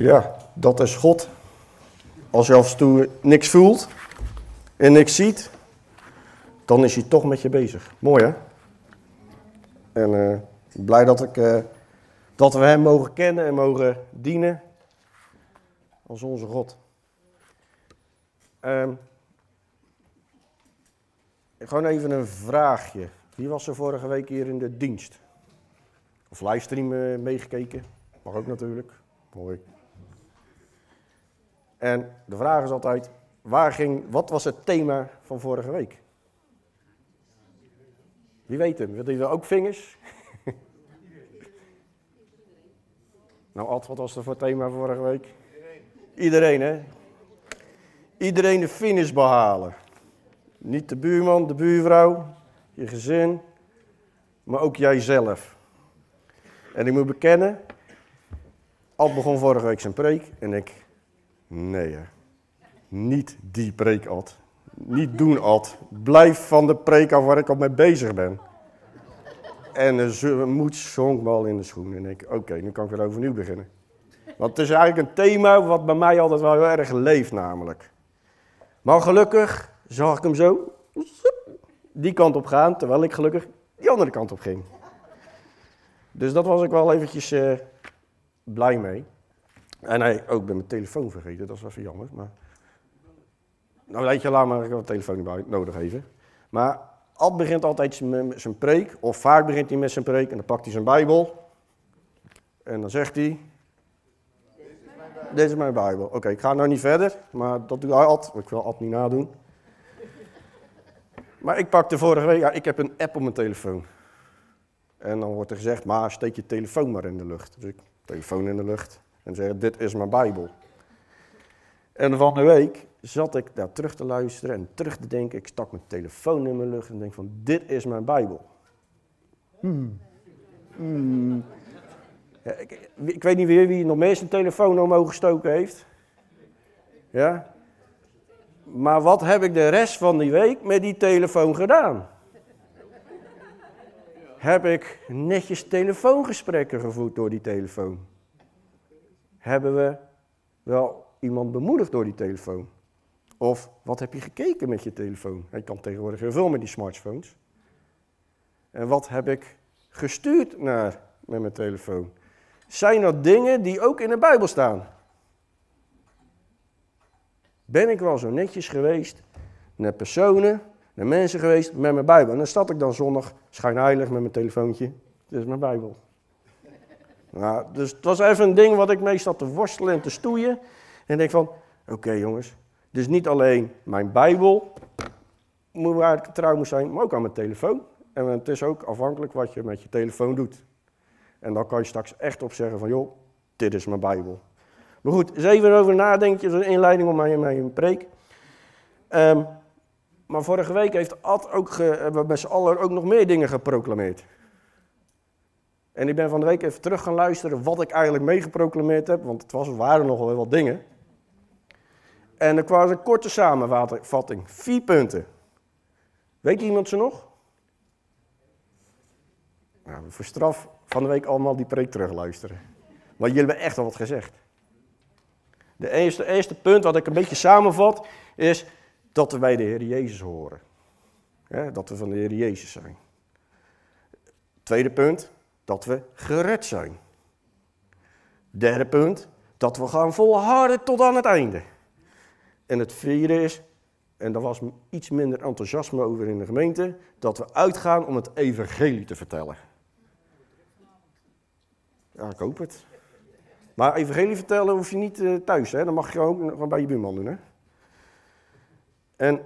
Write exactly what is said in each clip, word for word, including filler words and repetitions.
Ja, dat is God. Als je af en toe niks voelt en niks ziet, dan is hij toch met je bezig. Mooi, hè? En uh, blij dat, ik, uh, dat we hem mogen kennen en mogen dienen als onze God. Um, gewoon even een vraagje. Wie was er vorige week hier in de dienst? Of livestream uh, meegekeken? Mag ook natuurlijk. Mooi. En de vraag is altijd, waar ging, wat was het thema van vorige week? Wie weet hem? Wilden jullie ook vingers? Nou Ad, wat was er voor thema vorige week? Iedereen. Iedereen, hè? Iedereen de finish behalen. Niet de buurman, de buurvrouw, je gezin, maar ook jijzelf. En ik moet bekennen, Ad begon vorige week zijn preek en ik... Nee, hè. Niet die preek, Ad. Niet doen, Ad. Blijf van de preek af waar ik al mee bezig ben. En de moed zonk me al in de schoen. En ik, oké, okay, nu kan ik weer overnieuw beginnen. Want het is eigenlijk een thema wat bij mij altijd wel heel erg leeft, namelijk. Maar gelukkig zag ik hem zo die kant op gaan, terwijl ik gelukkig die andere kant op ging. Dus dat was ik wel eventjes uh, blij mee. En hij, ook oh, ben mijn telefoon vergeten, dat is wel even jammer. Maar... Nou, weet je, laat maar, ik heb mijn telefoon erbij nodig even. Maar Ad begint altijd met zijn preek, of vaak begint hij met zijn preek, en dan pakt hij zijn Bijbel. En dan zegt hij... Dit is mijn Bijbel. Oké, okay, ik ga nou niet verder, maar dat doet hij Ad. Ik wil Ad niet nadoen. Maar ik pakte vorige week, ja, ik heb een app op mijn telefoon. En dan wordt er gezegd, maar steek je telefoon maar in de lucht. Dus ik, telefoon in de lucht. En zeggen, dit is mijn Bijbel. En van de week zat ik daar terug te luisteren en terug te denken. Ik stak mijn telefoon in mijn lucht en denk van, dit is mijn Bijbel. Hmm. Hmm. Ja, ik, ik weet niet weer wie nog meer zijn telefoon omhoog gestoken heeft. Ja? Maar wat heb ik de rest van die week met die telefoon gedaan? Heb ik netjes telefoongesprekken gevoerd door die telefoon? Hebben we wel iemand bemoedigd door die telefoon? Of wat heb je gekeken met je telefoon? Ik kan tegenwoordig heel veel met die smartphones. En wat heb ik gestuurd naar met mijn telefoon? Zijn dat dingen die ook in de Bijbel staan? Ben ik wel zo netjes geweest naar personen, naar mensen geweest met mijn Bijbel? En dan zat ik dan zondag schijnheilig met mijn telefoontje. Dit is mijn Bijbel. Nou, dus het was even een ding wat ik mee zat te worstelen en te stoeien. En ik denk van, oké okay jongens, dus niet alleen mijn Bijbel, waar ik trouw moet zijn, maar ook aan mijn telefoon. En het is ook afhankelijk wat je met je telefoon doet. En dan kan je straks echt op zeggen van, joh, dit is mijn Bijbel. Maar goed, eens even over nadenken, dat is een inleiding op mijn, mijn preek. Um, maar vorige week heeft Ad ook, ge, hebben we met z'n allen ook nog meer dingen geproclameerd. En ik ben van de week even terug gaan luisteren wat ik eigenlijk meegeproclameerd heb, want het was, waren nogal wat dingen. En er kwam een korte samenvatting, vier punten. Weet iemand ze nog? Nou, voor straf van de week allemaal die preek terugluisteren. Maar jullie hebben echt al wat gezegd. De eerste, eerste punt wat ik een beetje samenvat is dat we bij de Heer Jezus horen. Ja, dat we van de Heer Jezus zijn. Tweede punt. Dat we gered zijn. Derde punt, dat we gaan volharden tot aan het einde. En het vierde is, en daar was iets minder enthousiasme over in de gemeente, dat we uitgaan om het evangelie te vertellen. Ja, ik hoop het. Maar evangelie vertellen hoef je niet thuis, hè? Dan mag je ook bij je buurman doen, hè? En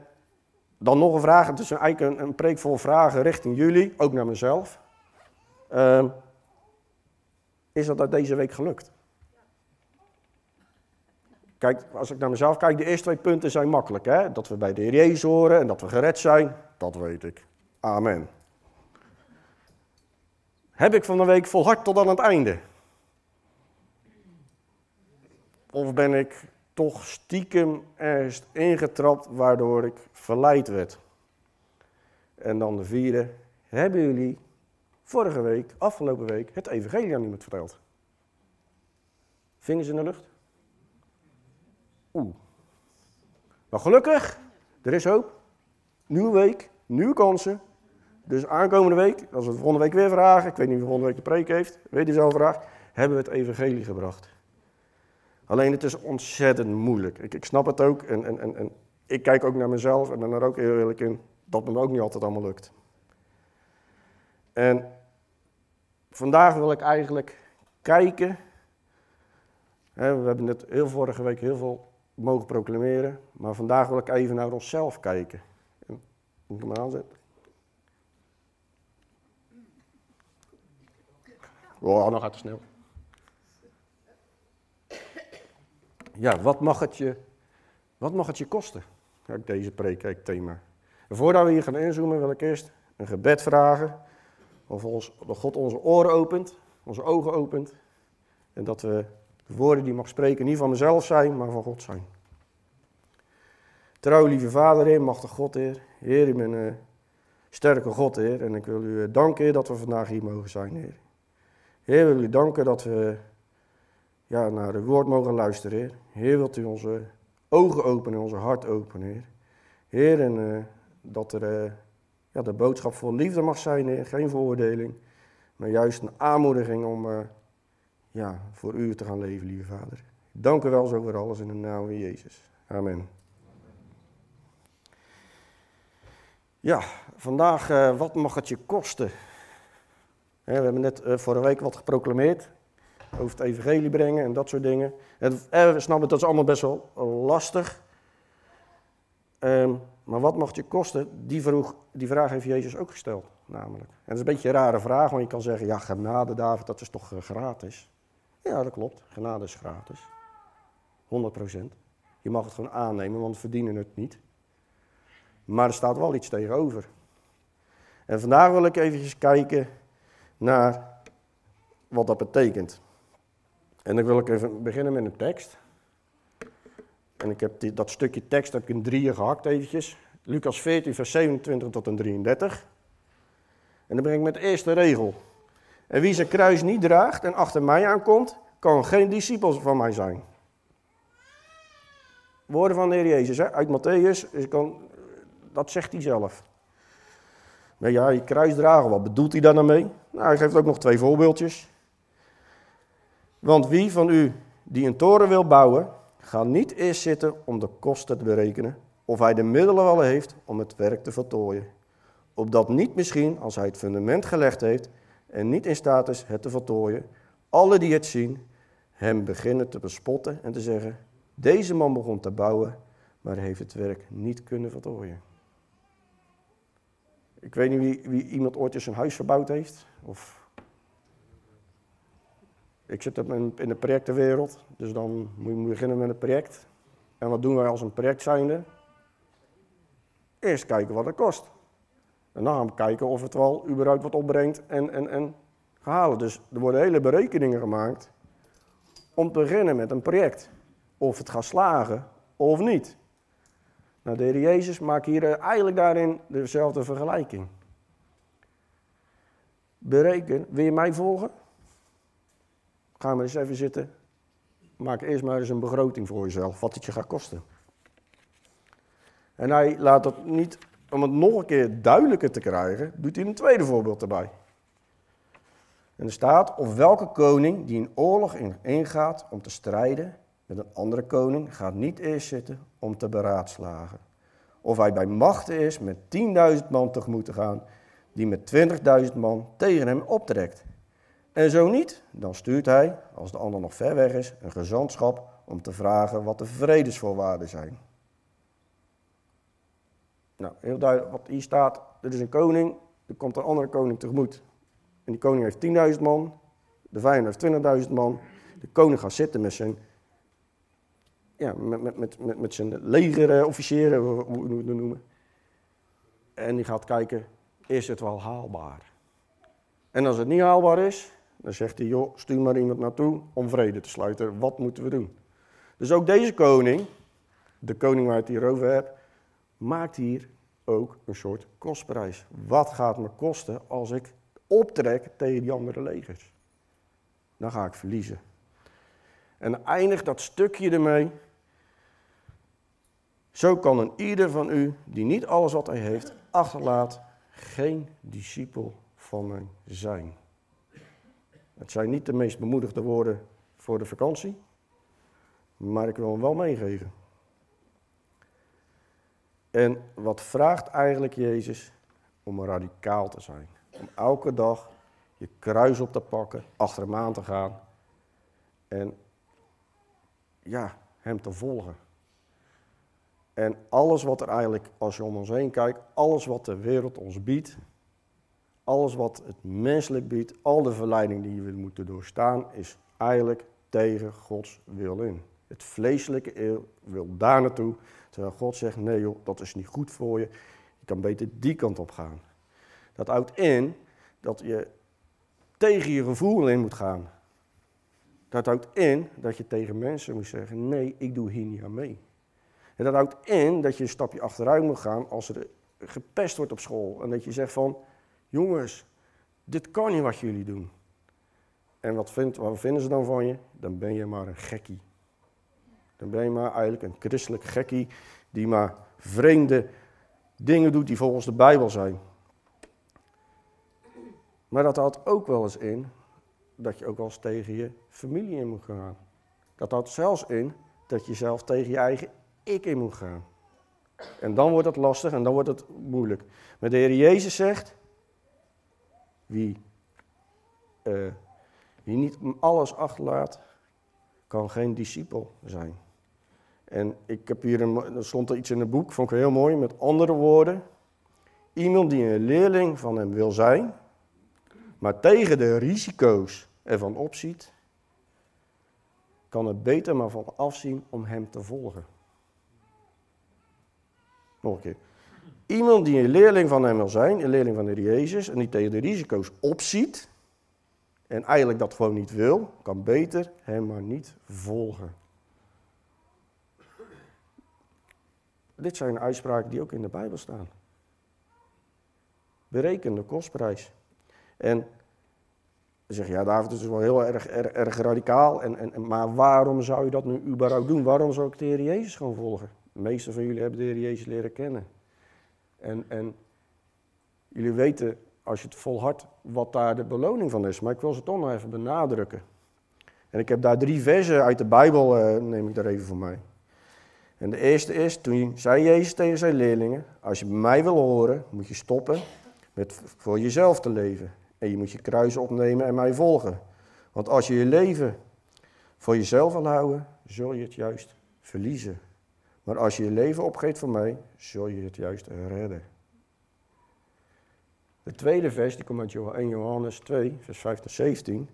dan nog een vraag, het is eigenlijk een, een preek vol vragen richting jullie, ook naar mezelf. Uh, is dat uit deze week gelukt? Kijk, als ik naar mezelf kijk, de eerste twee punten zijn makkelijk, hè? Dat we bij de Heer Jezus horen en dat we gered zijn, dat weet ik. Amen. Heb ik van de week volhard tot aan het einde? Of ben ik toch stiekem ergens ingetrapt waardoor ik verleid werd? En dan de vierde, hebben jullie... Vorige week, afgelopen week, het evangelie aan iemand verteld. Vingers in de lucht? Oeh. Maar gelukkig, er is hoop. Nieuwe week, nieuwe kansen. Dus aankomende week, als we het volgende week weer vragen, ik weet niet wie volgende week de preek heeft, weet u zelf vraag, hebben we het evangelie gebracht. Alleen het is ontzettend moeilijk. Ik, ik snap het ook en, en, en, en ik kijk ook naar mezelf en ben er ook heel eerlijk in dat het me ook niet altijd allemaal lukt. En vandaag wil ik eigenlijk kijken. Hè, we hebben net heel vorige week heel veel mogen proclameren, maar vandaag wil ik even naar onszelf kijken. En, moet ik hem aanzetten? Oh, nou gaat het snel. Ja, wat mag het je, wat mag het je kosten? Kijk, deze preek, kijk, thema. En voordat we hier gaan inzoomen, wil ik eerst een gebed vragen. Of ons, dat God onze oren opent, onze ogen opent. En dat we de woorden die ik mag spreken niet van mezelf zijn, maar van God zijn. Trouw, lieve Vader, Heer, machtige God, Heer. Heer, u bent een sterke God, Heer. En ik wil u danken, Heer, dat we vandaag hier mogen zijn, Heer. Heer, wil u danken dat we ja, naar uw woord mogen luisteren, Heer. Heer, wilt u onze ogen openen, onze hart openen, Heer. Heer, en uh, dat er uh, ja, de boodschap vol liefde mag zijn, Heer. Geen veroordeling, maar juist een aanmoediging om uh, ja, voor u te gaan leven, lieve Vader. Dank u wel zo voor alles in de naam van Jezus. Amen. Ja, vandaag, uh, wat mag het je kosten? We hebben net vorige week wat geproclameerd over het evangelie brengen en dat soort dingen. En we snappen dat is allemaal best wel lastig. Um, maar wat mag het je kosten? Die, vroeg, die vraag heeft Jezus ook gesteld, namelijk. En dat is een beetje een rare vraag, want je kan zeggen, ja, genade, David, dat is toch gratis? Ja, dat klopt. Genade is gratis. honderd procent. Je mag het gewoon aannemen, want we verdienen het niet. Maar er staat wel iets tegenover. En vandaag wil ik eventjes kijken naar wat dat betekent. En dan wil ik even beginnen met een tekst. En ik heb die, dat stukje tekst heb ik in drieën gehakt eventjes. Lucas veertien, vers zevenentwintig tot en drieëndertig. En dan breng ik met de eerste regel. En wie zijn kruis niet draagt en achter mij aankomt, kan geen discipel van mij zijn. Woorden van de Heer Jezus, hè? Uit Mattheüs, dus kan, dat zegt hij zelf. Maar ja, je kruis dragen, wat bedoelt hij daar nou mee? Nou, hij geeft ook nog twee voorbeeldjes. Want wie van u die een toren wil bouwen, gaat niet eerst zitten om de kosten te berekenen, of hij de middelen wel heeft om het werk te voltooien. Opdat niet misschien, als hij het fundament gelegd heeft en niet in staat is het te voltooien, alle die het zien, hem beginnen te bespotten en te zeggen, deze man begon te bouwen, maar heeft het werk niet kunnen voltooien. Ik weet niet wie, wie iemand ooit eens een huis verbouwd heeft. Of... Ik zit in de projectenwereld, dus dan moet je beginnen met een project. En wat doen wij als een project zijnde? Eerst kijken wat het kost. En dan gaan we kijken of het wel überhaupt wat opbrengt en, en, en halen. Dus er worden hele berekeningen gemaakt om te beginnen met een project. Of het gaat slagen of niet. Nou, de Heer Jezus maakt hier eigenlijk daarin dezelfde vergelijking. Bereken, wil je mij volgen? Ga maar eens even zitten. Maak eerst maar eens een begroting voor jezelf, wat het je gaat kosten. En hij laat dat niet, om het nog een keer duidelijker te krijgen, doet hij een tweede voorbeeld erbij. En er staat, of welke koning die een oorlog ingaat om te strijden met een andere koning, gaat niet eerst zitten om te beraadslagen. Of hij bij machten is met tienduizend man tegemoet te gaan, die met twintigduizend man tegen hem optrekt. En zo niet, dan stuurt hij, als de ander nog ver weg is, een gezantschap om te vragen wat de vredesvoorwaarden zijn. Nou, heel duidelijk wat hier staat. Er is een koning, er komt een andere koning tegemoet. En die koning heeft tienduizend man, de vijand heeft twintigduizend man. De koning gaat zitten met zijn... Ja, met, met, met, met zijn legerofficieren, hoe we het noemen. En die gaat kijken, is het wel haalbaar? En als het niet haalbaar is, dan zegt hij, joh, stuur maar iemand naartoe om vrede te sluiten. Wat moeten we doen? Dus ook deze koning, de koning waar ik het hier over heb, maakt hier ook een soort kostprijs. Wat gaat me kosten als ik optrek tegen die andere legers? Dan ga ik verliezen. En eindigt dat stukje ermee Zo kan een ieder van u, die niet alles wat hij heeft, achterlaat, geen discipel van mij zijn. Het zijn niet de meest bemoedigde woorden voor de vakantie, maar ik wil hem wel meegeven. En wat vraagt eigenlijk Jezus? Om radicaal te zijn. Om elke dag je kruis op te pakken, achter hem aan te gaan en ja, hem te volgen. En alles wat er eigenlijk, als je om ons heen kijkt, alles wat de wereld ons biedt, alles wat het menselijk biedt, al de verleiding die we moeten doorstaan, is eigenlijk tegen Gods wil in. Het vleeselijke eeuw wil daar naartoe, terwijl God zegt, nee joh, dat is niet goed voor je. Je kan beter die kant op gaan. Dat houdt in dat je tegen je gevoel in moet gaan. Dat houdt in dat je tegen mensen moet zeggen, nee, ik doe hier niet aan mee. En dat houdt in dat je een stapje achteruit moet gaan als er gepest wordt op school. En dat je zegt van, jongens, dit kan niet wat jullie doen. En wat, vind, wat vinden ze dan van je? Dan ben je maar een gekkie. Dan ben je maar eigenlijk een christelijk gekkie die maar vreemde dingen doet die volgens de Bijbel zijn. Maar dat houdt ook wel eens in dat je ook wel eens tegen je familie in moet gaan. Dat houdt zelfs in dat je zelf tegen je eigen ik in moet gaan. En dan wordt het lastig en dan wordt het moeilijk. Maar de Heer Jezus zegt, wie, uh, wie niet alles achterlaat, kan geen discipel zijn. En ik heb hier een, er stond er iets in het boek, vond ik heel mooi, met andere woorden. Iemand die een leerling van hem wil zijn, maar tegen de risico's ervan opziet, kan er beter maar van afzien om hem te volgen. Nog een keer. Iemand die een leerling van hem wil zijn, een leerling van de Heer Jezus, en die tegen de risico's opziet, en eigenlijk dat gewoon niet wil, kan beter hem maar niet volgen. Dit zijn uitspraken die ook in de Bijbel staan. Bereken de kostprijs. En dan zeg je, ja David, het is wel heel erg, erg, erg radicaal. En, en, maar waarom zou je dat nu überhaupt doen? Waarom zou ik de Heer Jezus gaan volgen? De meesten van jullie hebben de Heer Jezus leren kennen. En, en jullie weten, als je het volhardt, wat daar de beloning van is. Maar ik wil ze toch nog even benadrukken. En ik heb daar drie versen uit de Bijbel, eh, neem ik daar even voor mij. En de eerste is, toen zei Jezus tegen zijn leerlingen, als je mij wil horen, moet je stoppen met voor jezelf te leven. En je moet je kruis opnemen en mij volgen. Want als je je leven voor jezelf wil houden, zul je het juist verliezen. Maar als je je leven opgeeft voor mij, zul je het juist redden. De tweede vers, die komt uit Eerste Johannes twee, vers vijftien tot zeventien.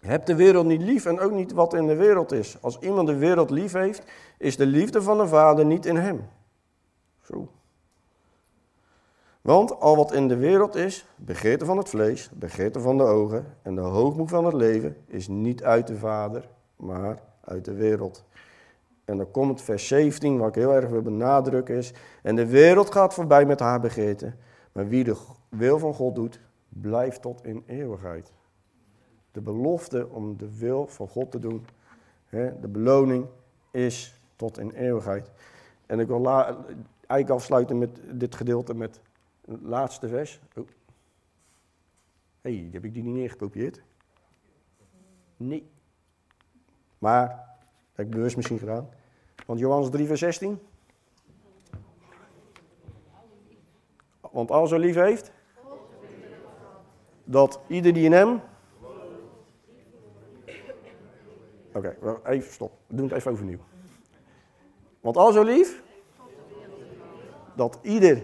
Heb de wereld niet lief en ook niet wat in de wereld is. Als iemand de wereld lief heeft, is de liefde van de Vader niet in hem. Zo. Want al wat in de wereld is, begeerte van het vlees, begeerte van de ogen en de hoogmoed van het leven, is niet uit de Vader, maar uit de wereld. En dan komt vers zeventien, wat ik heel erg wil benadrukken is, en de wereld gaat voorbij met haar begeerte, maar wie de wil van God doet, blijft tot in eeuwigheid. De belofte om de wil van God te doen, hè, de beloning is tot in eeuwigheid. En ik wil la- eigenlijk afsluiten met dit gedeelte met het laatste vers. Oh. Hé, heb ik die niet neergekopieerd? Nee. Maar, dat heb ik bewust misschien gedaan. Want Johannes drie vers zestien. Want al zo lief heeft, dat ieder die in hem... Oké, okay, even stop. We doen het even overnieuw. Want al zo lief, dat ieder...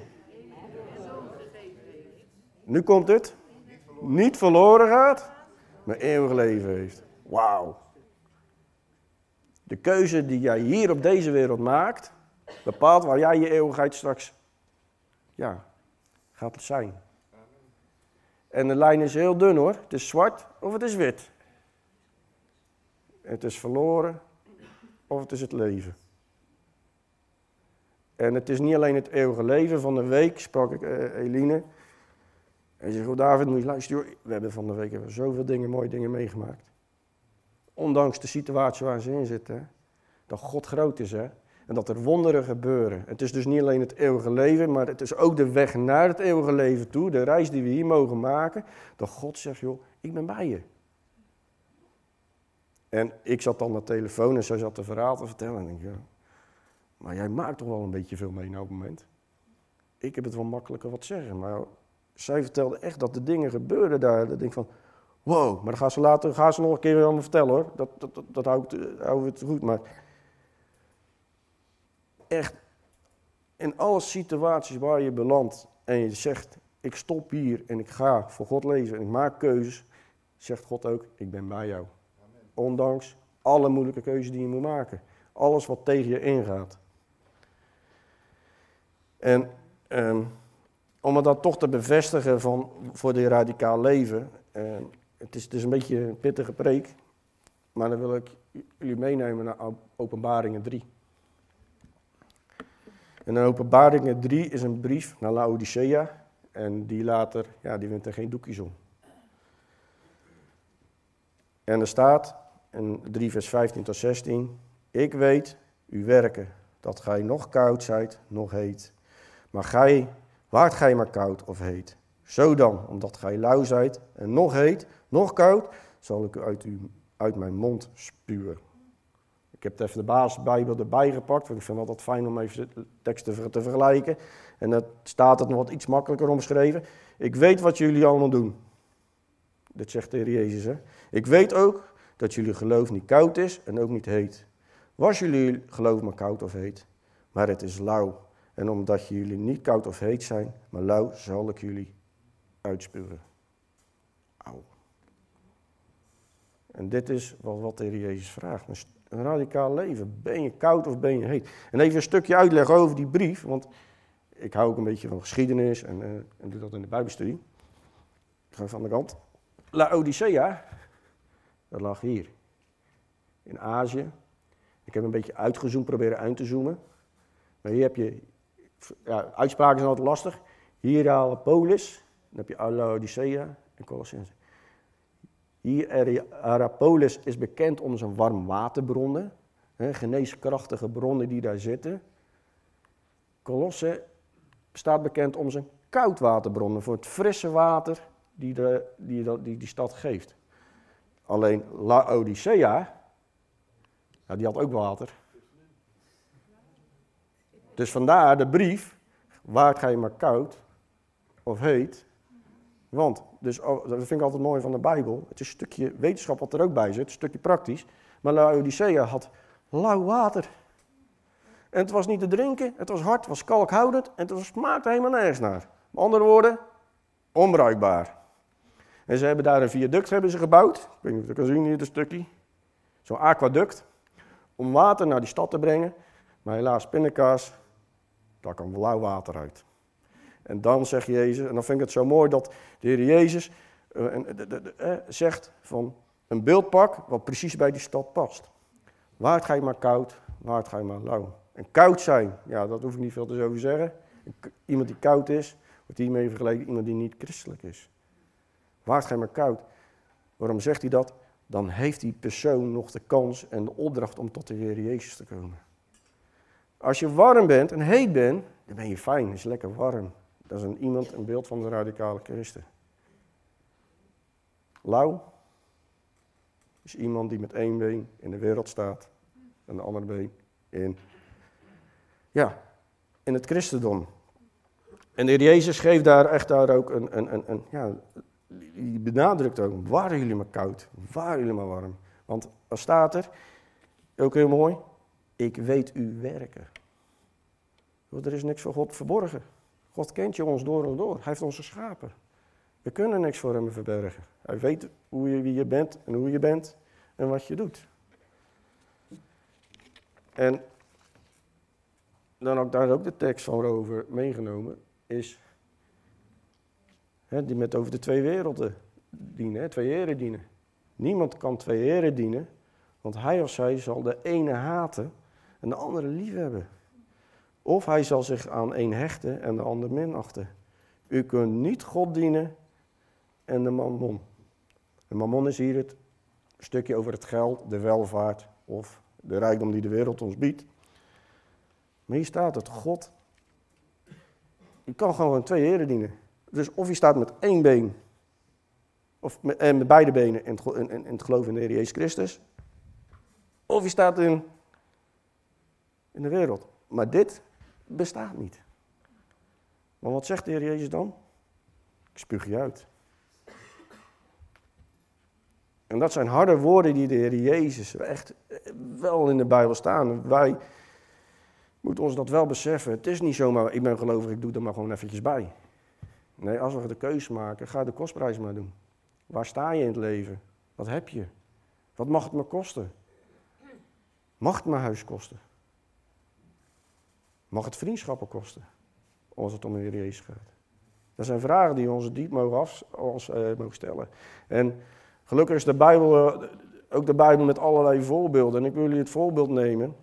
Nu komt het. Niet verloren gaat, maar eeuwig leven heeft. Wauw. De keuze die jij hier op deze wereld maakt, bepaalt waar jij je eeuwigheid straks ja, gaat het zijn. En de lijn is heel dun hoor. Het is zwart of het is wit. Het is verloren of het is het leven. En het is niet alleen het eeuwige leven. Van de week sprak ik uh, Eline. En ze zegt, oh David, moet je luisteren. We hebben van de week hebben zoveel dingen, mooie dingen meegemaakt. Ondanks de situatie waar ze in zitten. Hè? Dat God groot is. Hè? en dat er wonderen gebeuren. Het is dus niet alleen het eeuwige leven, maar het is ook de weg naar het eeuwige leven toe, de reis die we hier mogen maken, dat God zegt, joh, ik ben bij je. En ik zat dan aan de telefoon en zij zat een verhaal te vertellen en ik denk, ja, maar jij maakt toch wel een beetje veel mee nou op het moment. Ik heb het wel makkelijker wat zeggen, maar zij vertelde echt dat de dingen gebeurden daar. Dat denk ik van, wow, maar dan gaan ze later, gaan ze nog een keer weer allemaal vertellen hoor. Dat, dat, dat, dat houdt, houden we het goed, maar echt in alle situaties waar je belandt en je zegt, ik stop hier en ik ga voor God leven en ik maak keuzes, zegt God ook, ik ben bij jou. Amen. Ondanks alle moeilijke keuzes die je moet maken. Alles wat tegen je ingaat. En um, om het dan toch te bevestigen van, voor dit radicaal leven, um, het, is, het is een beetje een pittige preek, maar dan wil ik jullie meenemen naar Openbaringen drie. En in Openbaringen drie is een brief naar Laodicea en die later, ja, die wint er geen doekjes om. En er staat in drie vers vijftien tot zestien, ik weet uw werken, dat gij nog koud zijt, nog heet. Maar gij, waart gij maar koud of heet. Zo dan, omdat gij lauw zijt en nog heet, nog koud, zal ik u uit, u, uit mijn mond spuwen. Ik heb even de basisbijbel erbij gepakt, want ik vind het altijd fijn om even teksten te vergelijken. En dan staat het nog wat iets makkelijker omschreven. Ik weet wat jullie allemaal doen. Dat zegt de Heer Jezus, hè. Ik weet ook dat jullie geloof niet koud is en ook niet heet. Was jullie geloof maar koud of heet, maar het is lauw. En omdat jullie niet koud of heet zijn, maar lauw, zal ik jullie uitspuwen. Auw. En dit is wat de Heer Jezus vraagt. Een radicaal leven. Ben je koud of ben je heet? En even een stukje uitleggen over die brief, want ik hou ook een beetje van geschiedenis en, uh, en doe dat in de Bijbelstudie. Ik ga even aan de kant. Laodicea, dat lag hier. In Azië. Ik heb een beetje uitgezoomd, proberen uit te zoomen. Maar hier heb je, ja, uitspraken zijn altijd lastig. Hierapolis, dan heb je Laodicea en Colossense. Hierapolis is bekend om zijn warmwaterbronnen, hè, geneeskrachtige bronnen die daar zitten. Colosse staat bekend om zijn koudwaterbronnen, voor het frisse water die, de, die, die, die die stad geeft. Alleen Laodicea, nou, die had ook water. Dus vandaar de brief, waart gij maar koud of heet. Want, dus, dat vind ik altijd mooi van de Bijbel, het is een stukje wetenschap wat er ook bij zit, een stukje praktisch. Maar Laodicea had lauw water. En het was niet te drinken, het was hard, het was kalkhoudend en het smaakte helemaal nergens naar. Met andere woorden, onbruikbaar. En ze hebben daar een viaduct hebben ze gebouwd, ik weet niet of je dat kan zien hier, een stukje. Zo'n aquaduct, om water naar die stad te brengen. Maar helaas, pindakaas, daar kan lauw water uit. En dan zegt Jezus, en dan vind ik het zo mooi dat de Heer Jezus uh, en, de, de, de, eh, zegt van een beeldpak wat precies bij die stad past. Waart gij maar koud, waart gij maar lauw. En koud zijn, ja, dat hoef ik niet veel te over zeggen. Iemand die koud is, wordt hiermee vergeleken met iemand die niet christelijk is. Waart gij maar koud. Waarom zegt hij dat? Dan heeft die persoon nog de kans en de opdracht om tot de Heer Jezus te komen. Als je warm bent en heet bent, dan ben je fijn, dan is lekker warm. Dat is een, iemand, een beeld van de radicale christen. Lauw is iemand die met één been in de wereld staat en de andere been in, ja, in het christendom. En de Heer Jezus geeft daar echt daar ook een, een, een, een ja, die benadrukt ook, waren jullie maar koud, waren jullie maar warm. Want dan staat er, ook heel mooi, ik weet uw werken. Want er is niks voor God verborgen. God kent je ons door en door. Hij heeft ons geschapen. We kunnen niks voor hem verbergen. Hij weet hoe je, wie je bent en hoe je bent en wat je doet. En dan ook daar ook de tekst van over meegenomen is, hè, die met over de twee werelden dienen, hè, twee heren dienen. Niemand kan twee heren dienen, want hij of zij zal de ene haten en de andere liefhebben. Of hij zal zich aan een hechten en de ander minachten. U kunt niet God dienen en de mammon. De mammon is hier het stukje over het geld, de welvaart of de rijkdom die de wereld ons biedt. Maar hier staat het, God, je kan gewoon twee heren dienen. Dus of je staat met één been, of met, en met beide benen in het, in, in het geloof in de Heer Jezus Christus, of je staat in, in de wereld. Maar dit bestaat niet. Maar wat zegt de Heer Jezus dan? Ik spuug je uit. En dat zijn harde woorden die de Heer Jezus echt wel in de Bijbel staan. Wij moeten ons dat wel beseffen. Het is niet zomaar, ik ben gelovig, ik doe er maar gewoon eventjes bij. Nee, als we de keuze maken, ga de kostprijs maar doen. Waar sta je in het leven? Wat heb je? Wat mag het me kosten? Mag het mijn huis kosten? Mag het vriendschappen kosten? Als het om de Heer Jezus gaat. Dat zijn vragen die we ons diep mogen, af, ons, uh, mogen stellen. En gelukkig is de Bijbel, uh, ook de Bijbel met allerlei voorbeelden. En ik wil jullie het voorbeeld nemen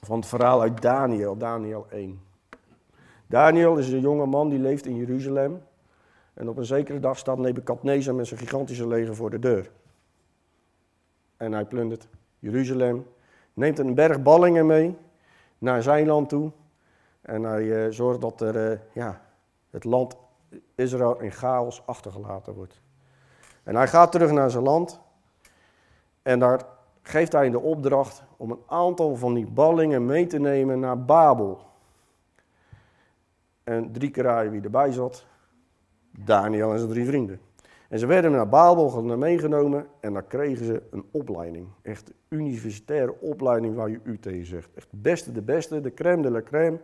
van het verhaal uit Daniël, Daniël één. Daniël is een jonge man die leeft in Jeruzalem. En op een zekere dag staat Nebukadnezar met zijn gigantische leger voor de deur. En hij plundert Jeruzalem, neemt een berg ballingen mee naar zijn land toe. En hij uh, zorgt dat er, uh, ja, het land Israël in chaos achtergelaten wordt. En hij gaat terug naar zijn land. En daar geeft hij de opdracht om een aantal van die ballingen mee te nemen naar Babel. En drie kraaien wie erbij zat, Daniël en zijn drie vrienden. En ze werden naar Babel meegenomen en daar kregen ze een opleiding. Echt een universitaire opleiding waar je u tegen zegt. Echt beste de beste, de crème de la crème.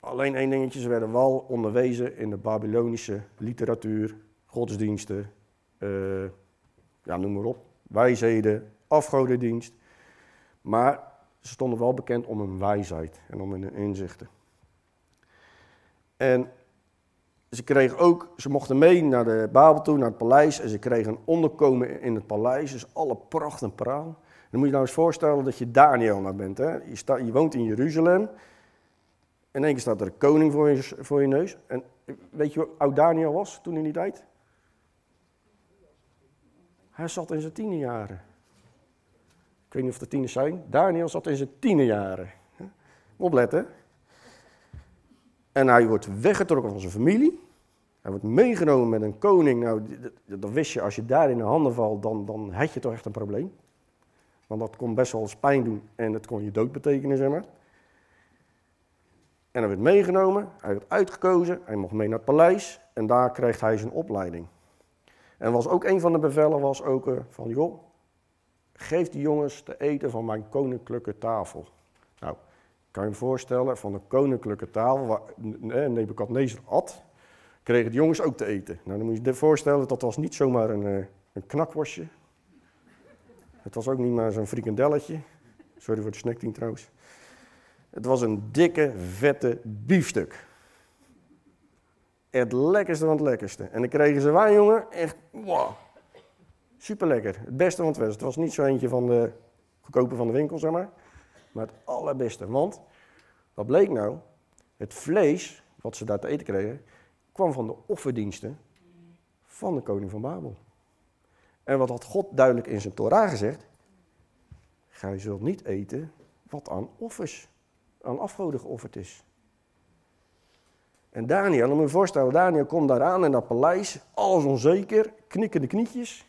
Alleen één dingetje, ze werden wel onderwezen in de Babylonische literatuur, godsdiensten, uh, ja, noem maar op, wijsheden, afgodendienst. Maar ze stonden wel bekend om hun wijsheid en om hun inzichten. En ze kregen ook, ze mochten mee naar de Babel toe, naar het paleis, en ze kregen een onderkomen in het paleis, dus alle pracht en praal. En dan moet je nou eens voorstellen dat je Daniël nou bent, hè? Je, sta, je woont in Jeruzalem. In één keer staat er een koning voor je, voor je neus. En weet je hoe oud Daniël was toen in die tijd? Hij zat in zijn tienerjaren. Ik weet niet of er tieners zijn. Daniël zat in zijn tienerjaren. Opletten. En hij wordt weggetrokken van zijn familie. Hij wordt meegenomen met een koning. Nou, dat wist je, als je daar in de handen valt, dan, dan had je toch echt een probleem. Want dat kon best wel eens pijn doen en het kon je dood betekenen, zeg maar. En hij werd meegenomen, hij werd uitgekozen, hij mocht mee naar het paleis en daar kreeg hij zijn opleiding. En was ook een van de bevelen was ook uh, van, joh, geef die jongens te eten van mijn koninklijke tafel. Nou, kan je je voorstellen, van de koninklijke tafel waar eh, Nebukadnezar at, kregen de jongens ook te eten. Nou, dan moet je je voorstellen, dat was niet zomaar een, uh, een knakworstje. Het was ook niet maar zo'n frikandelletje. Sorry voor de snackteam trouwens. Het was een dikke, vette biefstuk. Het lekkerste van het lekkerste. En dan kregen ze wijn, jongen. Echt, wow. Superlekker. Het beste van het beste. Het was niet zo eentje van de goedkope van de winkel, zeg maar. Maar het allerbeste. Want, wat bleek nou? Het vlees, wat ze daar te eten kregen, kwam van de offerdiensten van de koning van Babel. En wat had God duidelijk in zijn Torah gezegd? Gij zult niet eten wat aan offers, aan afgoden geofferd is. En Daniël, om je voorstellen, Daniël komt daaraan in dat paleis, alles onzeker, knikkende knietjes,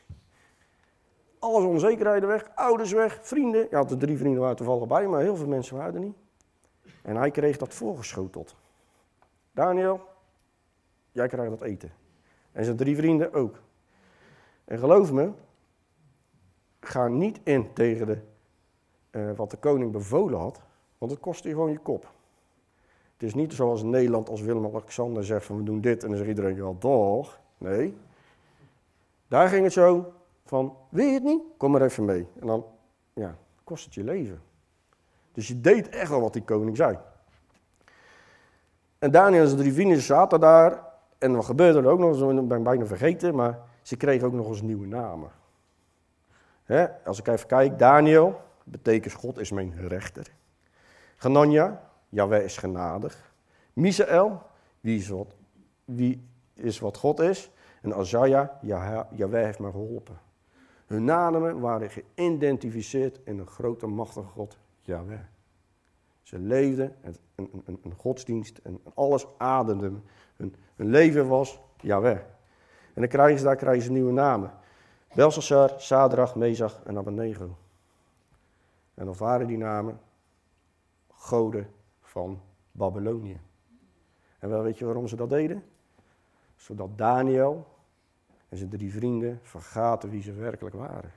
alles onzekerheden weg, ouders weg, vrienden. Ja, de drie vrienden waren toevallig bij, maar heel veel mensen waren er niet. En hij kreeg dat voorgeschoteld. Daniël, jij krijgt dat eten. En zijn drie vrienden ook. En geloof me, ga niet in tegen de, uh, wat de koning bevolen had. Want het kost je gewoon je kop. Het is niet zoals in Nederland als Willem-Alexander zegt van we doen dit en dan zegt iedereen ja toch. Nee. Daar ging het zo van wil je het niet? Kom maar even mee. En dan ja, kost het je leven. Dus je deed echt wel wat die koning zei. En Daniël en zijn drie vrienden zaten daar. En wat gebeurde er ook nog? Ik ben bijna vergeten, maar ze kregen ook nog eens nieuwe namen. Hè? Als ik even kijk, Daniël betekent God is mijn rechter. Ganania, Jahweh is genadig. Misaël, wie is wat, wie is wat God is. En Azaja, Jahweh heeft mij geholpen. Hun namen waren geïdentificeerd in een grote machtige God, Jahweh. Ze leefden het, een, een, een godsdienst en alles ademde. Hun, hun leven was Jahweh. En dan krijgen ze, daar krijgen ze nieuwe namen. Belshazzar, Sadrach, Mesach en Abednego. En dan waren die namen goden van Babylonië. En wel, weet je waarom ze dat deden? Zodat Daniël en zijn drie vrienden vergaten wie ze werkelijk waren.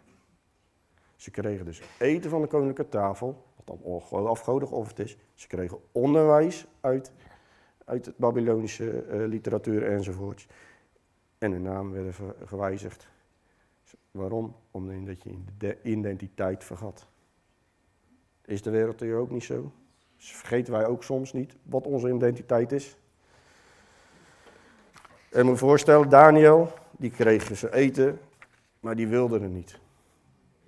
Ze kregen dus eten van de koninklijke tafel, wat dan onafgodig geofferd is. Ze kregen onderwijs uit, uit de Babylonische uh, literatuur enzovoorts. En hun naam werden ver, gewijzigd. Waarom? Omdat je de identiteit vergat. Is de wereld hier ook niet zo? Dus vergeten wij ook soms niet wat onze identiteit is. En moet je voorstellen, Daniel, die kreeg zijn eten, maar die wilde het niet.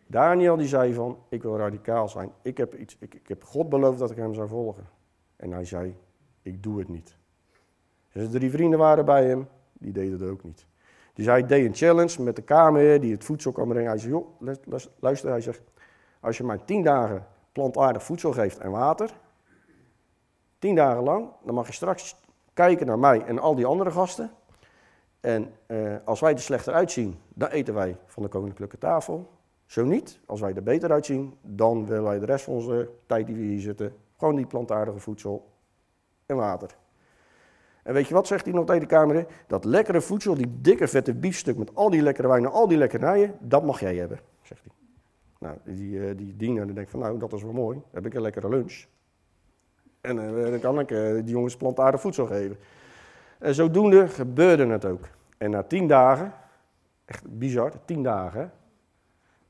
Daniel die zei van, ik wil radicaal zijn. Ik heb, iets, ik, ik heb God beloofd dat ik hem zou volgen. En hij zei, ik doe het niet. Dus de drie vrienden waren bij hem, die deden het ook niet. Dus hij deed een challenge met de kamerheer die het voedsel kan brengen. Hij zei, joh, luister, hij zegt, als je mij tien dagen plantaardig voedsel geeft en water, tien dagen lang, dan mag je straks kijken naar mij en al die andere gasten. En eh, als wij er slechter uitzien, dan eten wij van de koninklijke tafel. Zo niet, als wij er beter uitzien, dan willen wij de rest van onze tijd die we hier zitten, gewoon die plantaardige voedsel en water. En weet je wat, zegt hij nog tegen de kamer? Dat lekkere voedsel, die dikke vette biefstuk met al die lekkere wijnen, al die lekkernijen, dat mag jij hebben, zegt hij. Nou, die, die dienaar die denkt van, nou, dat is wel mooi, dan heb ik een lekkere lunch. En uh, dan kan ik uh, die jongens plantaardig voedsel geven. En zodoende gebeurde het ook. En na tien dagen, echt bizar, tien dagen,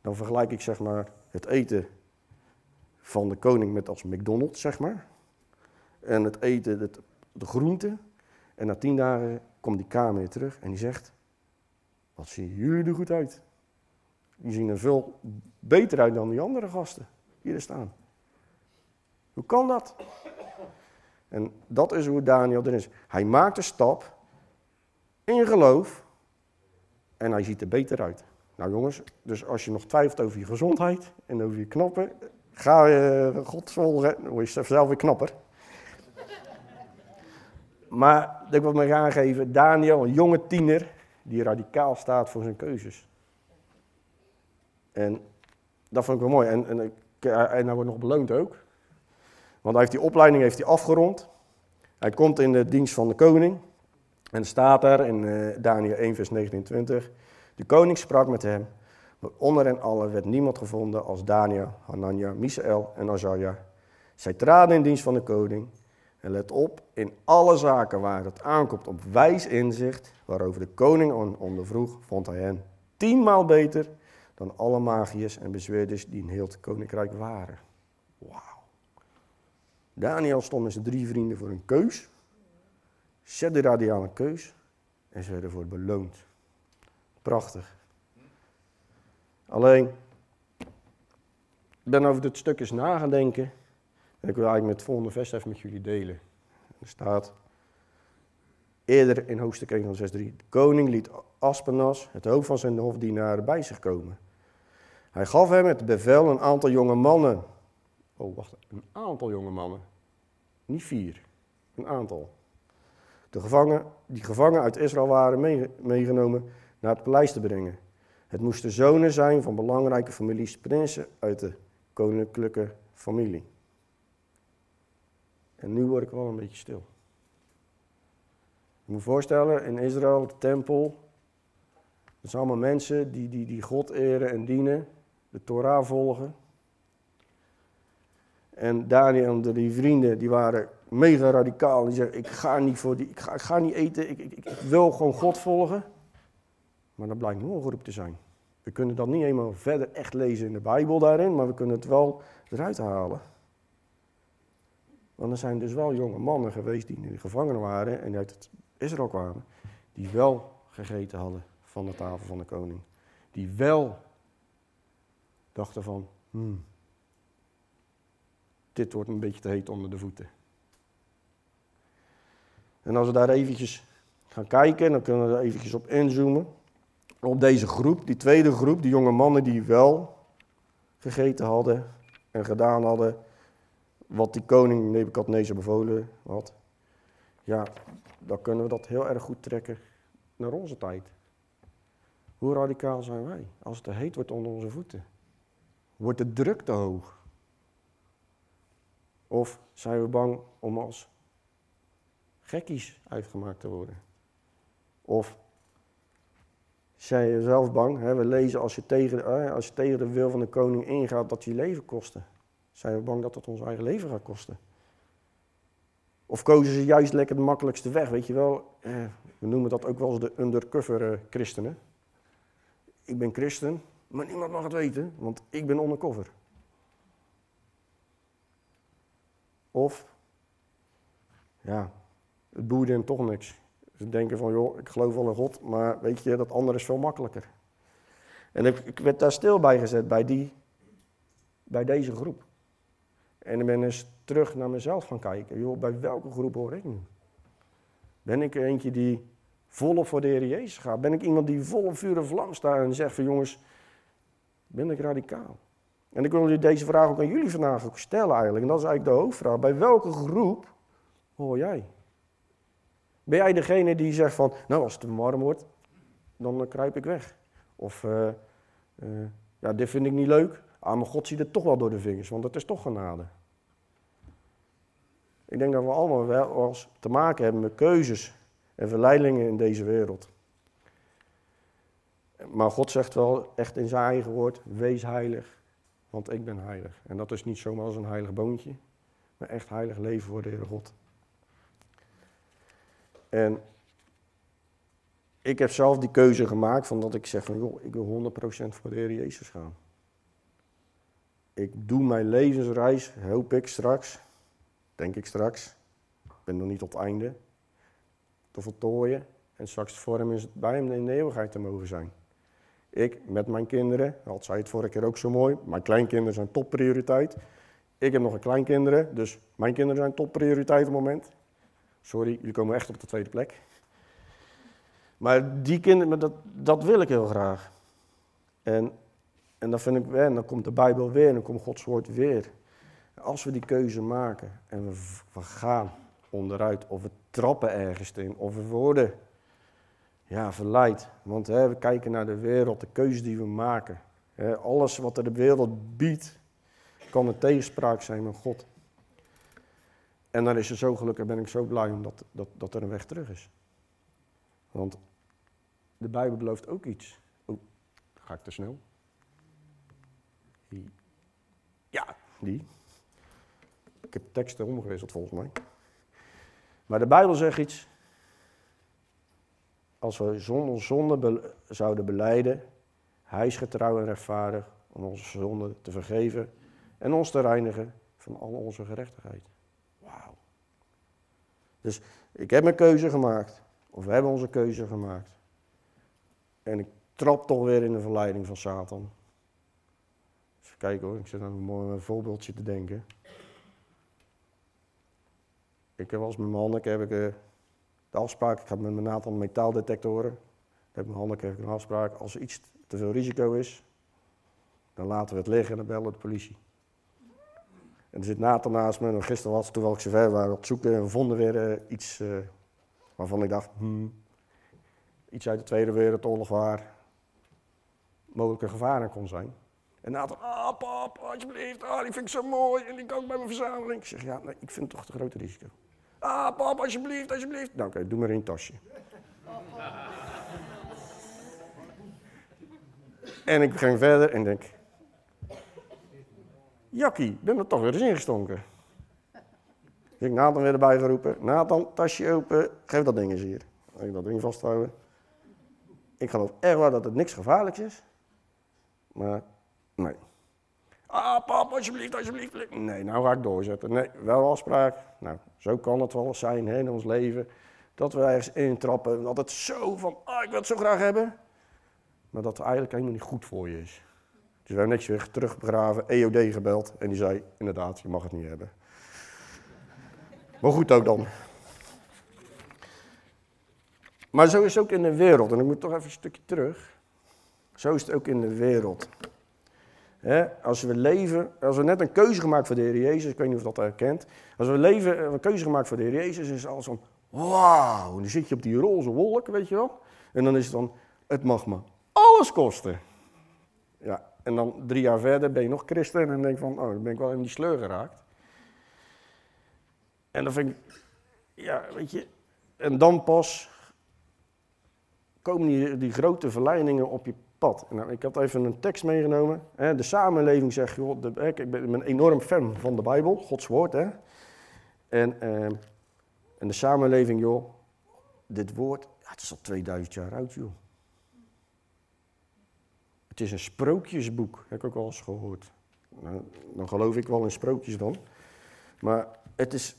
dan vergelijk ik, zeg maar, het eten van de koning met als McDonald's, zeg maar. En het eten, het, de groente. En na tien dagen komt die kamer terug en die zegt, wat zien jullie er goed uit? Die zien er veel beter uit dan die andere gasten die er staan. Hoe kan dat? En dat is hoe Daniel er is. Hij maakt een stap in geloof en hij ziet er beter uit. Nou jongens, dus als je nog twijfelt over je gezondheid en over je knoppen, ga je God volgen, dan word je zelf weer knapper. Maar ik wil me aangeven, Daniel, een jonge tiener, die radicaal staat voor zijn keuzes. En dat vond ik wel mooi. En, en, en hij wordt nog beloond ook. Want hij heeft die opleiding heeft hij afgerond. Hij komt in de dienst van de koning. En staat daar in uh, Daniël één vers negentien en twintig. De koning sprak met hem. Maar onder hen allen werd niemand gevonden als Daniël, Hanania, Misaël en Azaria. Zij traden in dienst van de koning. En let op, in alle zaken waar het aankomt op wijs inzicht, waarover de koning ondervroeg, vond hij hen tienmaal beter dan alle magiërs en bezweerders die in heel het koninkrijk waren. Wauw. Daniel stond met zijn drie vrienden voor een keus. Zet de radiale keus. En ze werden voor beloond. Prachtig. Alleen, ik ben over dit stuk eens na gaan denken. En ik wil eigenlijk met het volgende vers even met jullie delen. Er staat eerder in hoofdstuk één van zes drie. De koning liet Aspenas, het hoofd van zijn hofdienaren, bij zich komen. Hij gaf hem het bevel een aantal jonge mannen. Oh, wacht, een aantal jonge mannen. Niet vier, een aantal. De gevangen, die gevangen uit Israël waren mee, meegenomen naar het paleis te brengen. Het moesten zonen zijn van belangrijke families, prinsen uit de koninklijke familie. En nu word ik wel een beetje stil. Je moet je voorstellen, in Israël, de tempel, dat zijn allemaal mensen die, die, die God eren en dienen, de Torah volgen. En Daniel en de drie vrienden, die waren mega radicaal. Die zeiden, ik ga niet, voor die, ik ga, ik ga niet eten, ik, ik, ik wil gewoon God volgen. Maar dat blijkt nog een groep te zijn. We kunnen dat niet helemaal verder echt lezen in de Bijbel daarin, maar we kunnen het wel eruit halen. Want er zijn dus wel jonge mannen geweest die nu gevangen waren en uit het Israël kwamen. Die wel gegeten hadden van de tafel van de koning. Die wel dachten van, hmm, dit wordt een beetje te heet onder de voeten. En als we daar eventjes gaan kijken, dan kunnen we er eventjes op inzoomen. Op deze groep, die tweede groep, die jonge mannen die wel gegeten hadden en gedaan hadden wat die koning Nebukadnezar bevolen had, ja, dan kunnen we dat heel erg goed trekken naar onze tijd. Hoe radicaal zijn wij als het te heet wordt onder onze voeten? Wordt de druk te hoog? Of zijn we bang om als gekkies uitgemaakt te worden? Of zijn je zelf bang? Hè? We lezen als je, tegen, als je tegen de wil van de koning ingaat dat je leven kostte. Zijn we bang dat dat ons eigen leven gaat kosten? Of kozen ze juist lekker de makkelijkste weg, weet je wel? We noemen dat ook wel eens de undercover christenen. Ik ben christen, maar niemand mag het weten, want ik ben undercover. Of, ja, het boeide hem toch niks. Ze denken van, joh, ik geloof wel in God, maar weet je, dat andere is veel makkelijker. En ik werd daar stil bij gezet, bij, die, bij deze groep. En dan ben ik eens terug naar mezelf gaan kijken. Joh, bij welke groep hoor ik nu? Ben ik er eentje die volop voor de Heer Jezus gaat? Ben ik iemand die volop vuur en vlam staat en zegt van, jongens, ben ik radicaal? En ik wil deze vraag ook aan jullie vandaag ook stellen eigenlijk. En dat is eigenlijk de hoofdvraag. Bij welke groep hoor jij? Ben jij degene die zegt van, nou als het te warm wordt, dan kruip ik weg. Of, uh, uh, ja dit vind ik niet leuk. Ah, maar God ziet het toch wel door de vingers, want het is toch genade. Ik denk dat we allemaal wel eens te maken hebben met keuzes en verleidingen in deze wereld. Maar God zegt wel echt in zijn eigen woord, wees heilig. Want ik ben heilig. En dat is niet zomaar als een heilig boontje. Maar echt heilig leven voor de Heere God. En ik heb zelf die keuze gemaakt van dat ik zeg van, joh, ik wil honderd procent voor de Heer Jezus gaan. Ik doe mijn levensreis, hoop ik straks, denk ik straks, ik ben nog niet tot het einde, te voltooien en straks voor hem is het bij hem in de eeuwigheid te mogen zijn. Ik met mijn kinderen, had zij het vorige keer ook zo mooi, mijn kleinkinderen zijn topprioriteit. Ik heb nog een kleinkinderen, dus mijn kinderen zijn topprioriteit op het moment. Sorry, jullie komen echt op de tweede plek. Maar die kinderen, dat, dat wil ik heel graag. En, en, dat vind ik, en dan komt de Bijbel weer, en dan komt Gods woord weer. Als we die keuze maken en we, we gaan onderuit, of we trappen ergens in, of we worden... Ja, verleid. Want hè, we kijken naar de wereld, de keuzes die we maken. Hè, alles wat de wereld biedt, kan een tegenspraak zijn met God. En dan is er zo gelukkig, ben ik zo blij omdat dat, dat er een weg terug is. Want de Bijbel belooft ook iets. Oh, ga ik te snel? Die. Ja, die. Ik heb teksten omgewisseld volgens mij. Maar de Bijbel zegt iets. Als we zonder zonde be- zouden belijden, hij is getrouw en rechtvaardig om onze zonden te vergeven en ons te reinigen van al onze gerechtigheid. Wauw. Dus ik heb mijn keuze gemaakt, of we hebben onze keuze gemaakt. En ik trap toch weer in de verleiding van Satan. Even kijken hoor, ik zit aan een mooi voorbeeldje te denken. Ik heb als mijn mannen, heb ik... Uh, De afspraak, ik ga met mijn aantal metaaldetectoren. Heb mijn handen, heb ik een afspraak. Als er iets te veel risico is, dan laten we het liggen en dan bellen we de politie. En er zit Nathan naast me. En gisteren was het, terwijl ik zover waren, op het zoeken. En we vonden weer uh, iets uh, waarvan ik dacht, hmm, iets uit de Tweede Wereldoorlog waar mogelijke gevaren kon zijn. En Nathan, ah pap, alsjeblieft, ah, die vind ik zo mooi en die kan ik bij mijn verzameling. Ik zeg, ja, nee, ik vind het toch te grote risico. Ah, pap, alsjeblieft, alsjeblieft. Nou, oké, okay, doe maar in een tasje. En ik ging verder en denk... Jakkie, ben er toch weer eens ingestonken. Ik heb Nathan weer erbij geroepen. Nathan, tasje open, geef dat ding eens hier. Laat ik dat ding vasthouden. Ik geloof echt wel dat het niks gevaarlijks is. Maar, nee. Ah, pap, alsjeblieft, alsjeblieft. Nee, nou ga ik doorzetten. Nee, wel afspraak. Nou, zo kan het wel eens zijn hè, in ons leven. Dat we ergens intrappen. Dat het zo van, ah, ik wil het zo graag hebben. Maar dat het eigenlijk helemaal niet goed voor je is. Dus we hebben niks weer terugbegraven, E O D gebeld. En die zei, inderdaad, je mag het niet hebben. Maar goed ook dan. Maar zo is het ook in de wereld. En ik moet toch even een stukje terug. Zo is het ook in de wereld. He, als we leven, als we net een keuze gemaakt voor de Heer Jezus, ik weet niet of dat herkent. Als we leven, een keuze gemaakt voor de Heer Jezus, is alles van, wauw, dan zit je op die roze wolk, weet je wel. En dan is het dan, het mag me alles kosten. Ja, en dan drie jaar verder ben je nog christen en denk van, oh, dan ben ik wel in die sleur geraakt. En dan vind ik, ja, weet je, en dan pas komen die, die grote verleidingen op je pad. Nou, ik had even een tekst meegenomen. Hè? De samenleving zegt, joh, de, ik, ben, ik ben enorm fan van de Bijbel, Gods woord. Hè? En, eh, en de samenleving, joh, dit woord, ja, het is al tweeduizend jaar oud, joh. Het is een sprookjesboek, heb ik ook wel eens gehoord. Nou, dan geloof ik wel in sprookjes dan. Maar het is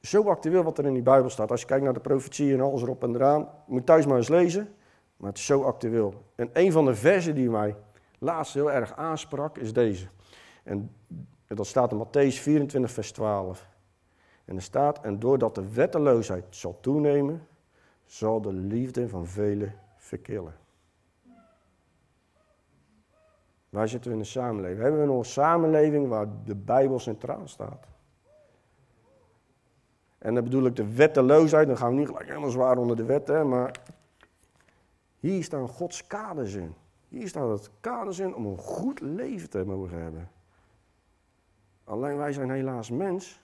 zo actueel wat er in die Bijbel staat. Als je kijkt naar de profetieën en alles erop en eraan, moet thuis maar eens lezen. Maar het is zo actueel. En een van de versen die mij laatst heel erg aansprak, is deze. En dat staat in Mattheüs vierentwintig, vers twaalf. En er staat, en doordat de wetteloosheid zal toenemen, zal de liefde van velen verkillen. Waar zitten we in de samenleving? Hebben we nog een samenleving waar de Bijbel centraal staat? En dan bedoel ik de wetteloosheid, dan gaan we niet gelijk helemaal zwaar onder de wet, hè, maar hier staan Gods kaders in. Hier staat het kaders in om een goed leven te mogen hebben. Alleen wij zijn helaas mens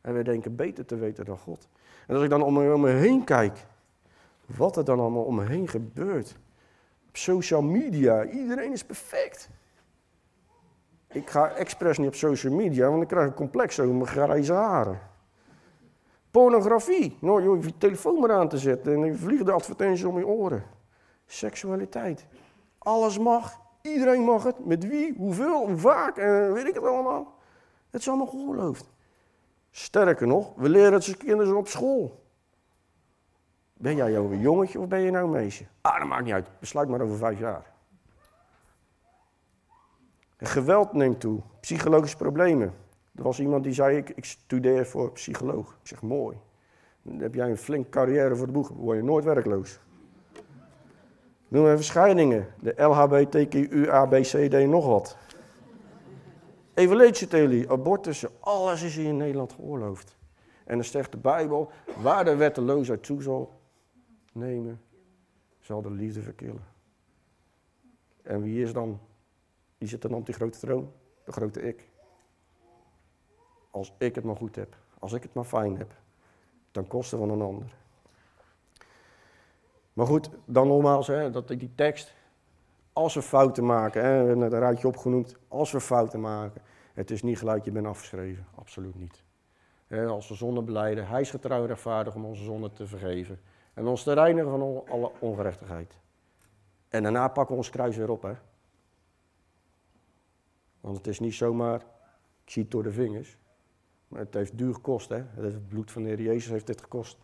en wij denken beter te weten dan God. En als ik dan om me, om me heen kijk, wat er dan allemaal om me heen gebeurt. Op social media, iedereen is perfect. Ik ga expres niet op social media, want dan krijg ik complex over mijn grijze haren. Pornografie, nou joh, je hoeft je telefoon maar aan te zetten en dan vliegen de advertenties om je oren. Seksualiteit. Alles mag. Iedereen mag het. Met wie, hoeveel, hoe vaak, en weet ik het allemaal. Het is allemaal geoorloofd. Sterker nog, we leren het zijn kinderen op school. Ben jij nou een jongetje of ben je nou een meisje? Ah, dat maakt niet uit. Besluit maar over vijf jaar. En geweld neemt toe. Psychologische problemen. Er was iemand die zei, ik, ik studeer voor psycholoog. Ik zeg, mooi. Dan heb jij een flink carrière voor de boeg. Dan word je nooit werkloos. Noem even scheidingen. De L H B T Q U A B C D nog wat. Evaluatietheorie, abortussen, alles is hier in Nederland geoorloofd. En dan zegt de Bijbel, waar de wetteloosheid toe zal nemen, zal de liefde verkillen. En wie is dan, wie zit dan op die grote troon? De grote ik. Als ik het maar goed heb, als ik het maar fijn heb, ten koste van een ander. Maar goed, dan nogmaals, hè, dat die tekst, als we fouten maken, hè, we hebben het raadje opgenoemd, als we fouten maken, het is niet gelijk, je bent afgeschreven, absoluut niet. Hè, als we zonde belijden, hij is getrouw en rechtvaardig om onze zonde te vergeven en ons te reinigen van on- alle ongerechtigheid. En daarna pakken we ons kruis weer op, hè. Want het is niet zomaar, ik zie het door de vingers, maar het heeft duur gekost, hè. Het bloed van de Heer Jezus heeft dit gekost.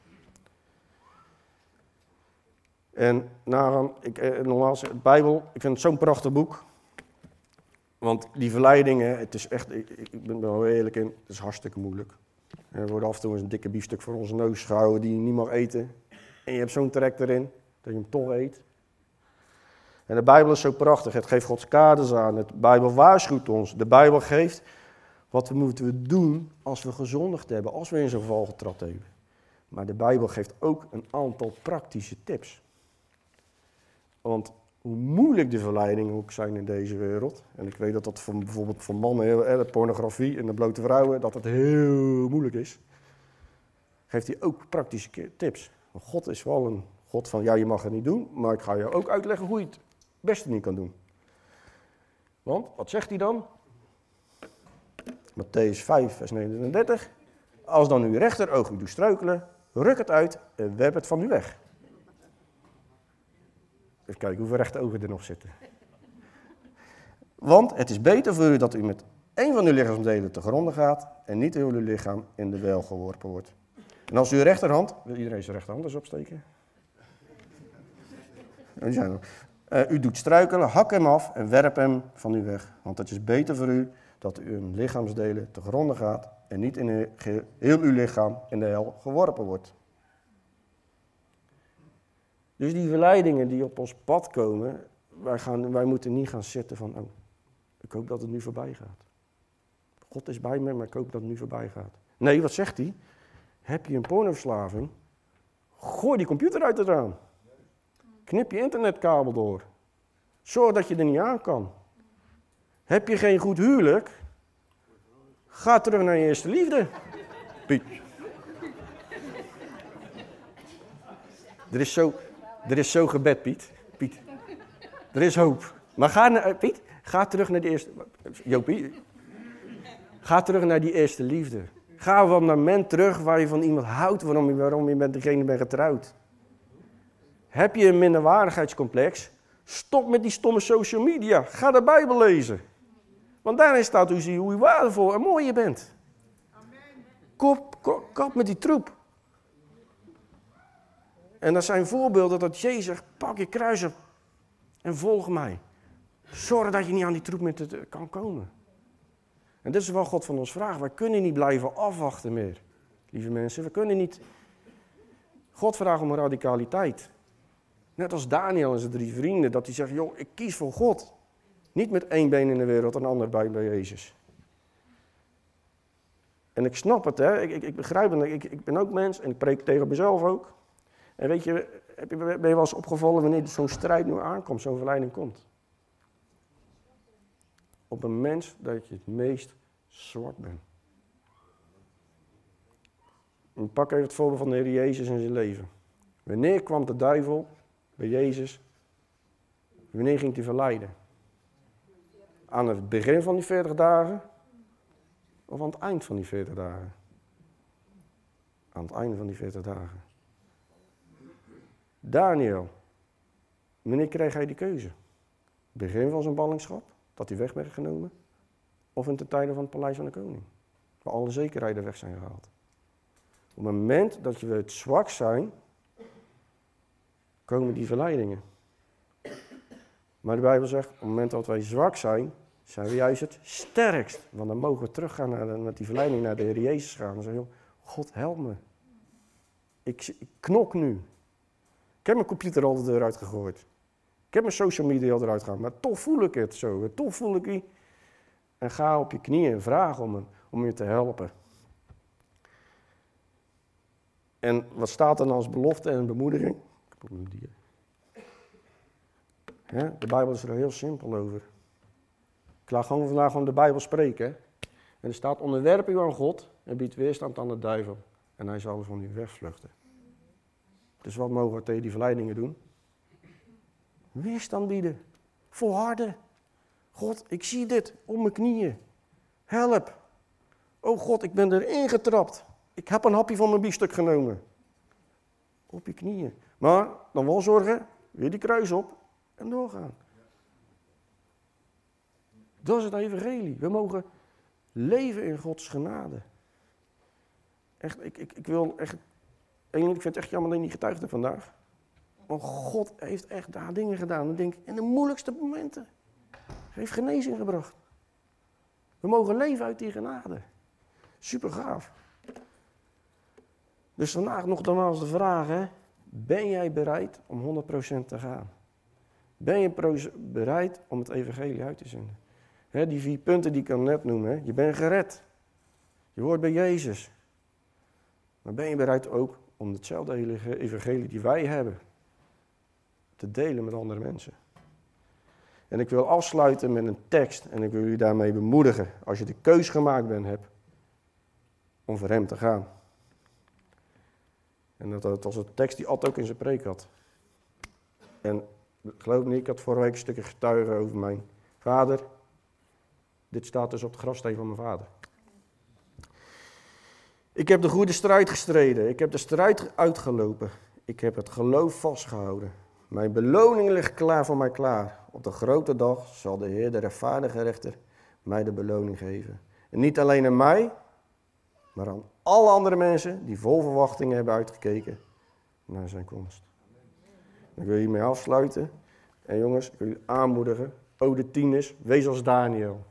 En nou, ik, eh, nogmaals, de Bijbel, ik vind het zo'n prachtig boek. Want die verleidingen, het is echt, ik, ik ben er wel eerlijk in, het is hartstikke moeilijk. Er wordt af en toe eens een dikke biefstuk voor onze neus gehouden die je niet mag eten. En je hebt zo'n trek erin, dat je hem toch eet. En de Bijbel is zo prachtig, het geeft Gods kaders aan. De Bijbel waarschuwt ons, de Bijbel geeft wat we moeten doen als we gezondigd hebben, als we in zo'n val getrapt hebben. Maar de Bijbel geeft ook een aantal praktische tips. Want hoe moeilijk de verleidingen ook zijn in deze wereld. En ik weet dat dat voor, bijvoorbeeld voor mannen, heel, pornografie en de blote vrouwen, dat dat heel moeilijk is. Geeft hij ook praktische tips. Want God is wel een God van, ja, je mag het niet doen, maar ik ga je ook uitleggen hoe je het beste niet kan doen. Want, wat zegt hij dan? Mattheüs vijf, vers negenendertig. Als dan uw rechteroog u doet struikelen, ruk het uit en wep het van u weg. Even kijken hoeveel rechte ogen er nog zitten. Want het is beter voor u dat u met één van uw lichaamsdelen te gronden gaat en niet heel uw lichaam in de wel geworpen wordt. En als uw rechterhand, wil iedereen zijn rechterhand eens opsteken? uh, u doet struikelen, hak hem af en werp hem van u weg. Want het is beter voor u dat u uw lichaamsdelen te gronden gaat en niet in heel uw lichaam in de hel geworpen wordt. Dus die verleidingen die op ons pad komen, wij, gaan, wij moeten niet gaan zitten van, oh, ik hoop dat het nu voorbij gaat. God is bij mij, maar ik hoop dat het nu voorbij gaat. Nee, wat zegt hij? Heb je een pornoverslaving? Gooi die computer uit het raam. Knip je internetkabel door. Zorg dat je er niet aan kan. Heb je geen goed huwelijk? Ga terug naar je eerste liefde. Piet. Er is zo, er is zo gebed, Piet. Piet. Er is hoop. Maar ga naar, Piet, ga terug naar de eerste... Jopie. Ga terug naar die eerste liefde. Ga op een moment terug waar je van iemand houdt, waarom je, waarom je met degene bent getrouwd. Heb je een minderwaardigheidscomplex? Stop met die stomme social media. Ga de Bijbel lezen. Want daarin staat hoe je, hoe je waardevol en mooi je bent. Kop, kop, kop met die troep. En dat zijn voorbeelden dat Jezus zegt, pak je kruis op en volg mij. Zorg dat je niet aan die troep met kan komen. En dit is wel God van ons vraagt. Wij kunnen niet blijven afwachten meer, lieve mensen. We kunnen niet God vragen om radicaliteit. Net als Daniel en zijn drie vrienden, dat hij zegt, joh, ik kies voor God. Niet met één been in de wereld en ander been bij Jezus. En ik snap het, hè. Ik, ik, ik begrijp het. Ik, ik ben ook mens en ik preek tegen mezelf ook. En weet je, heb je, ben je wel eens opgevallen wanneer zo'n strijd nu aankomt, zo'n verleiding komt? Op een mens dat je het meest zwart bent. En pak even het voorbeeld van de Heer Jezus in zijn leven. Wanneer kwam de duivel bij Jezus? Wanneer ging hij verleiden? Aan het begin van die veertig dagen? Of aan het eind van die veertig dagen? Aan het einde van die veertig dagen. Daniel, wanneer kreeg hij die keuze? Begin van zijn ballingschap? Dat hij weg werd genomen. Of in de tijden van het paleis van de koning. Waar alle zekerheden weg zijn gehaald. Op het moment dat je het zwak zijn, komen die verleidingen. Maar de Bijbel zegt, op het moment dat wij zwak zijn, zijn we juist het sterkst. Want dan mogen we teruggaan naar de, met die verleiding naar de Heer Jezus gaan. En zeggen, God help me. Ik, ik knok nu. Ik heb mijn computer al de deur uitgegooid. Ik heb mijn social media al eruit gehaald, maar toch voel ik het zo. Toch voel ik die. En ga op je knieën en vraag om, een, om je te helpen. En wat staat dan als belofte en bemoediging? Ja, de Bijbel is er heel simpel over. Ik laat gewoon vandaag gewoon de Bijbel spreken. Hè? En er staat, onderwerp u aan God en biedt weerstand aan de duivel. En hij zal van u wegvluchten. Dus wat mogen we tegen die verleidingen doen? Weerstand bieden. Volharden. God, ik zie dit op mijn knieën. Help. O God, ik ben erin getrapt. Ik heb een hapje van mijn biefstuk genomen. Op je knieën. Maar dan wel zorgen, weer die kruis op en doorgaan. Dat is het evangelie. We mogen leven in Gods genade. Echt, ik, ik, ik wil echt... Ik vind het echt jammer dat je niet getuigd hebt vandaag. Want God heeft echt daar dingen gedaan. En denk, in de moeilijkste momenten. Hij heeft genezing gebracht. We mogen leven uit die genade. Super gaaf. Dus vandaag nogmaals de vraag. Hè? Ben jij bereid om honderd procent te gaan? Ben je proze- bereid om het evangelie uit te zenden? Hè, die vier punten die ik kan net noemen. Hè? Je bent gered. Je hoort bij Jezus. Maar ben je bereid ook om hetzelfde evangelie die wij hebben te delen met andere mensen. En ik wil afsluiten met een tekst en ik wil u daarmee bemoedigen. Als je de keus gemaakt bent hebt om voor hem te gaan. En dat, dat was een tekst die Ad ook in zijn preek had. En geloof me, ik had vorige week een stukje getuigen over mijn vader. Dit staat dus op het grafsteen van mijn vader. Ik heb de goede strijd gestreden. Ik heb de strijd uitgelopen. Ik heb het geloof vastgehouden. Mijn beloning ligt klaar voor mij klaar. Op de grote dag zal de Heer, de rechtvaardige rechter, mij de beloning geven. En niet alleen aan mij, maar aan alle andere mensen die vol verwachtingen hebben uitgekeken naar zijn komst. Ik wil hiermee afsluiten. En jongens, ik wil u aanmoedigen. O de tieners, wees als Daniel.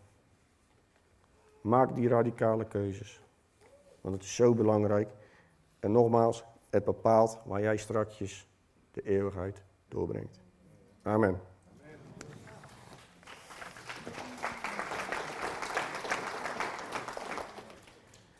Maak die radicale keuzes. Want het is zo belangrijk. En nogmaals, het bepaalt waar jij straks de eeuwigheid doorbrengt. Amen.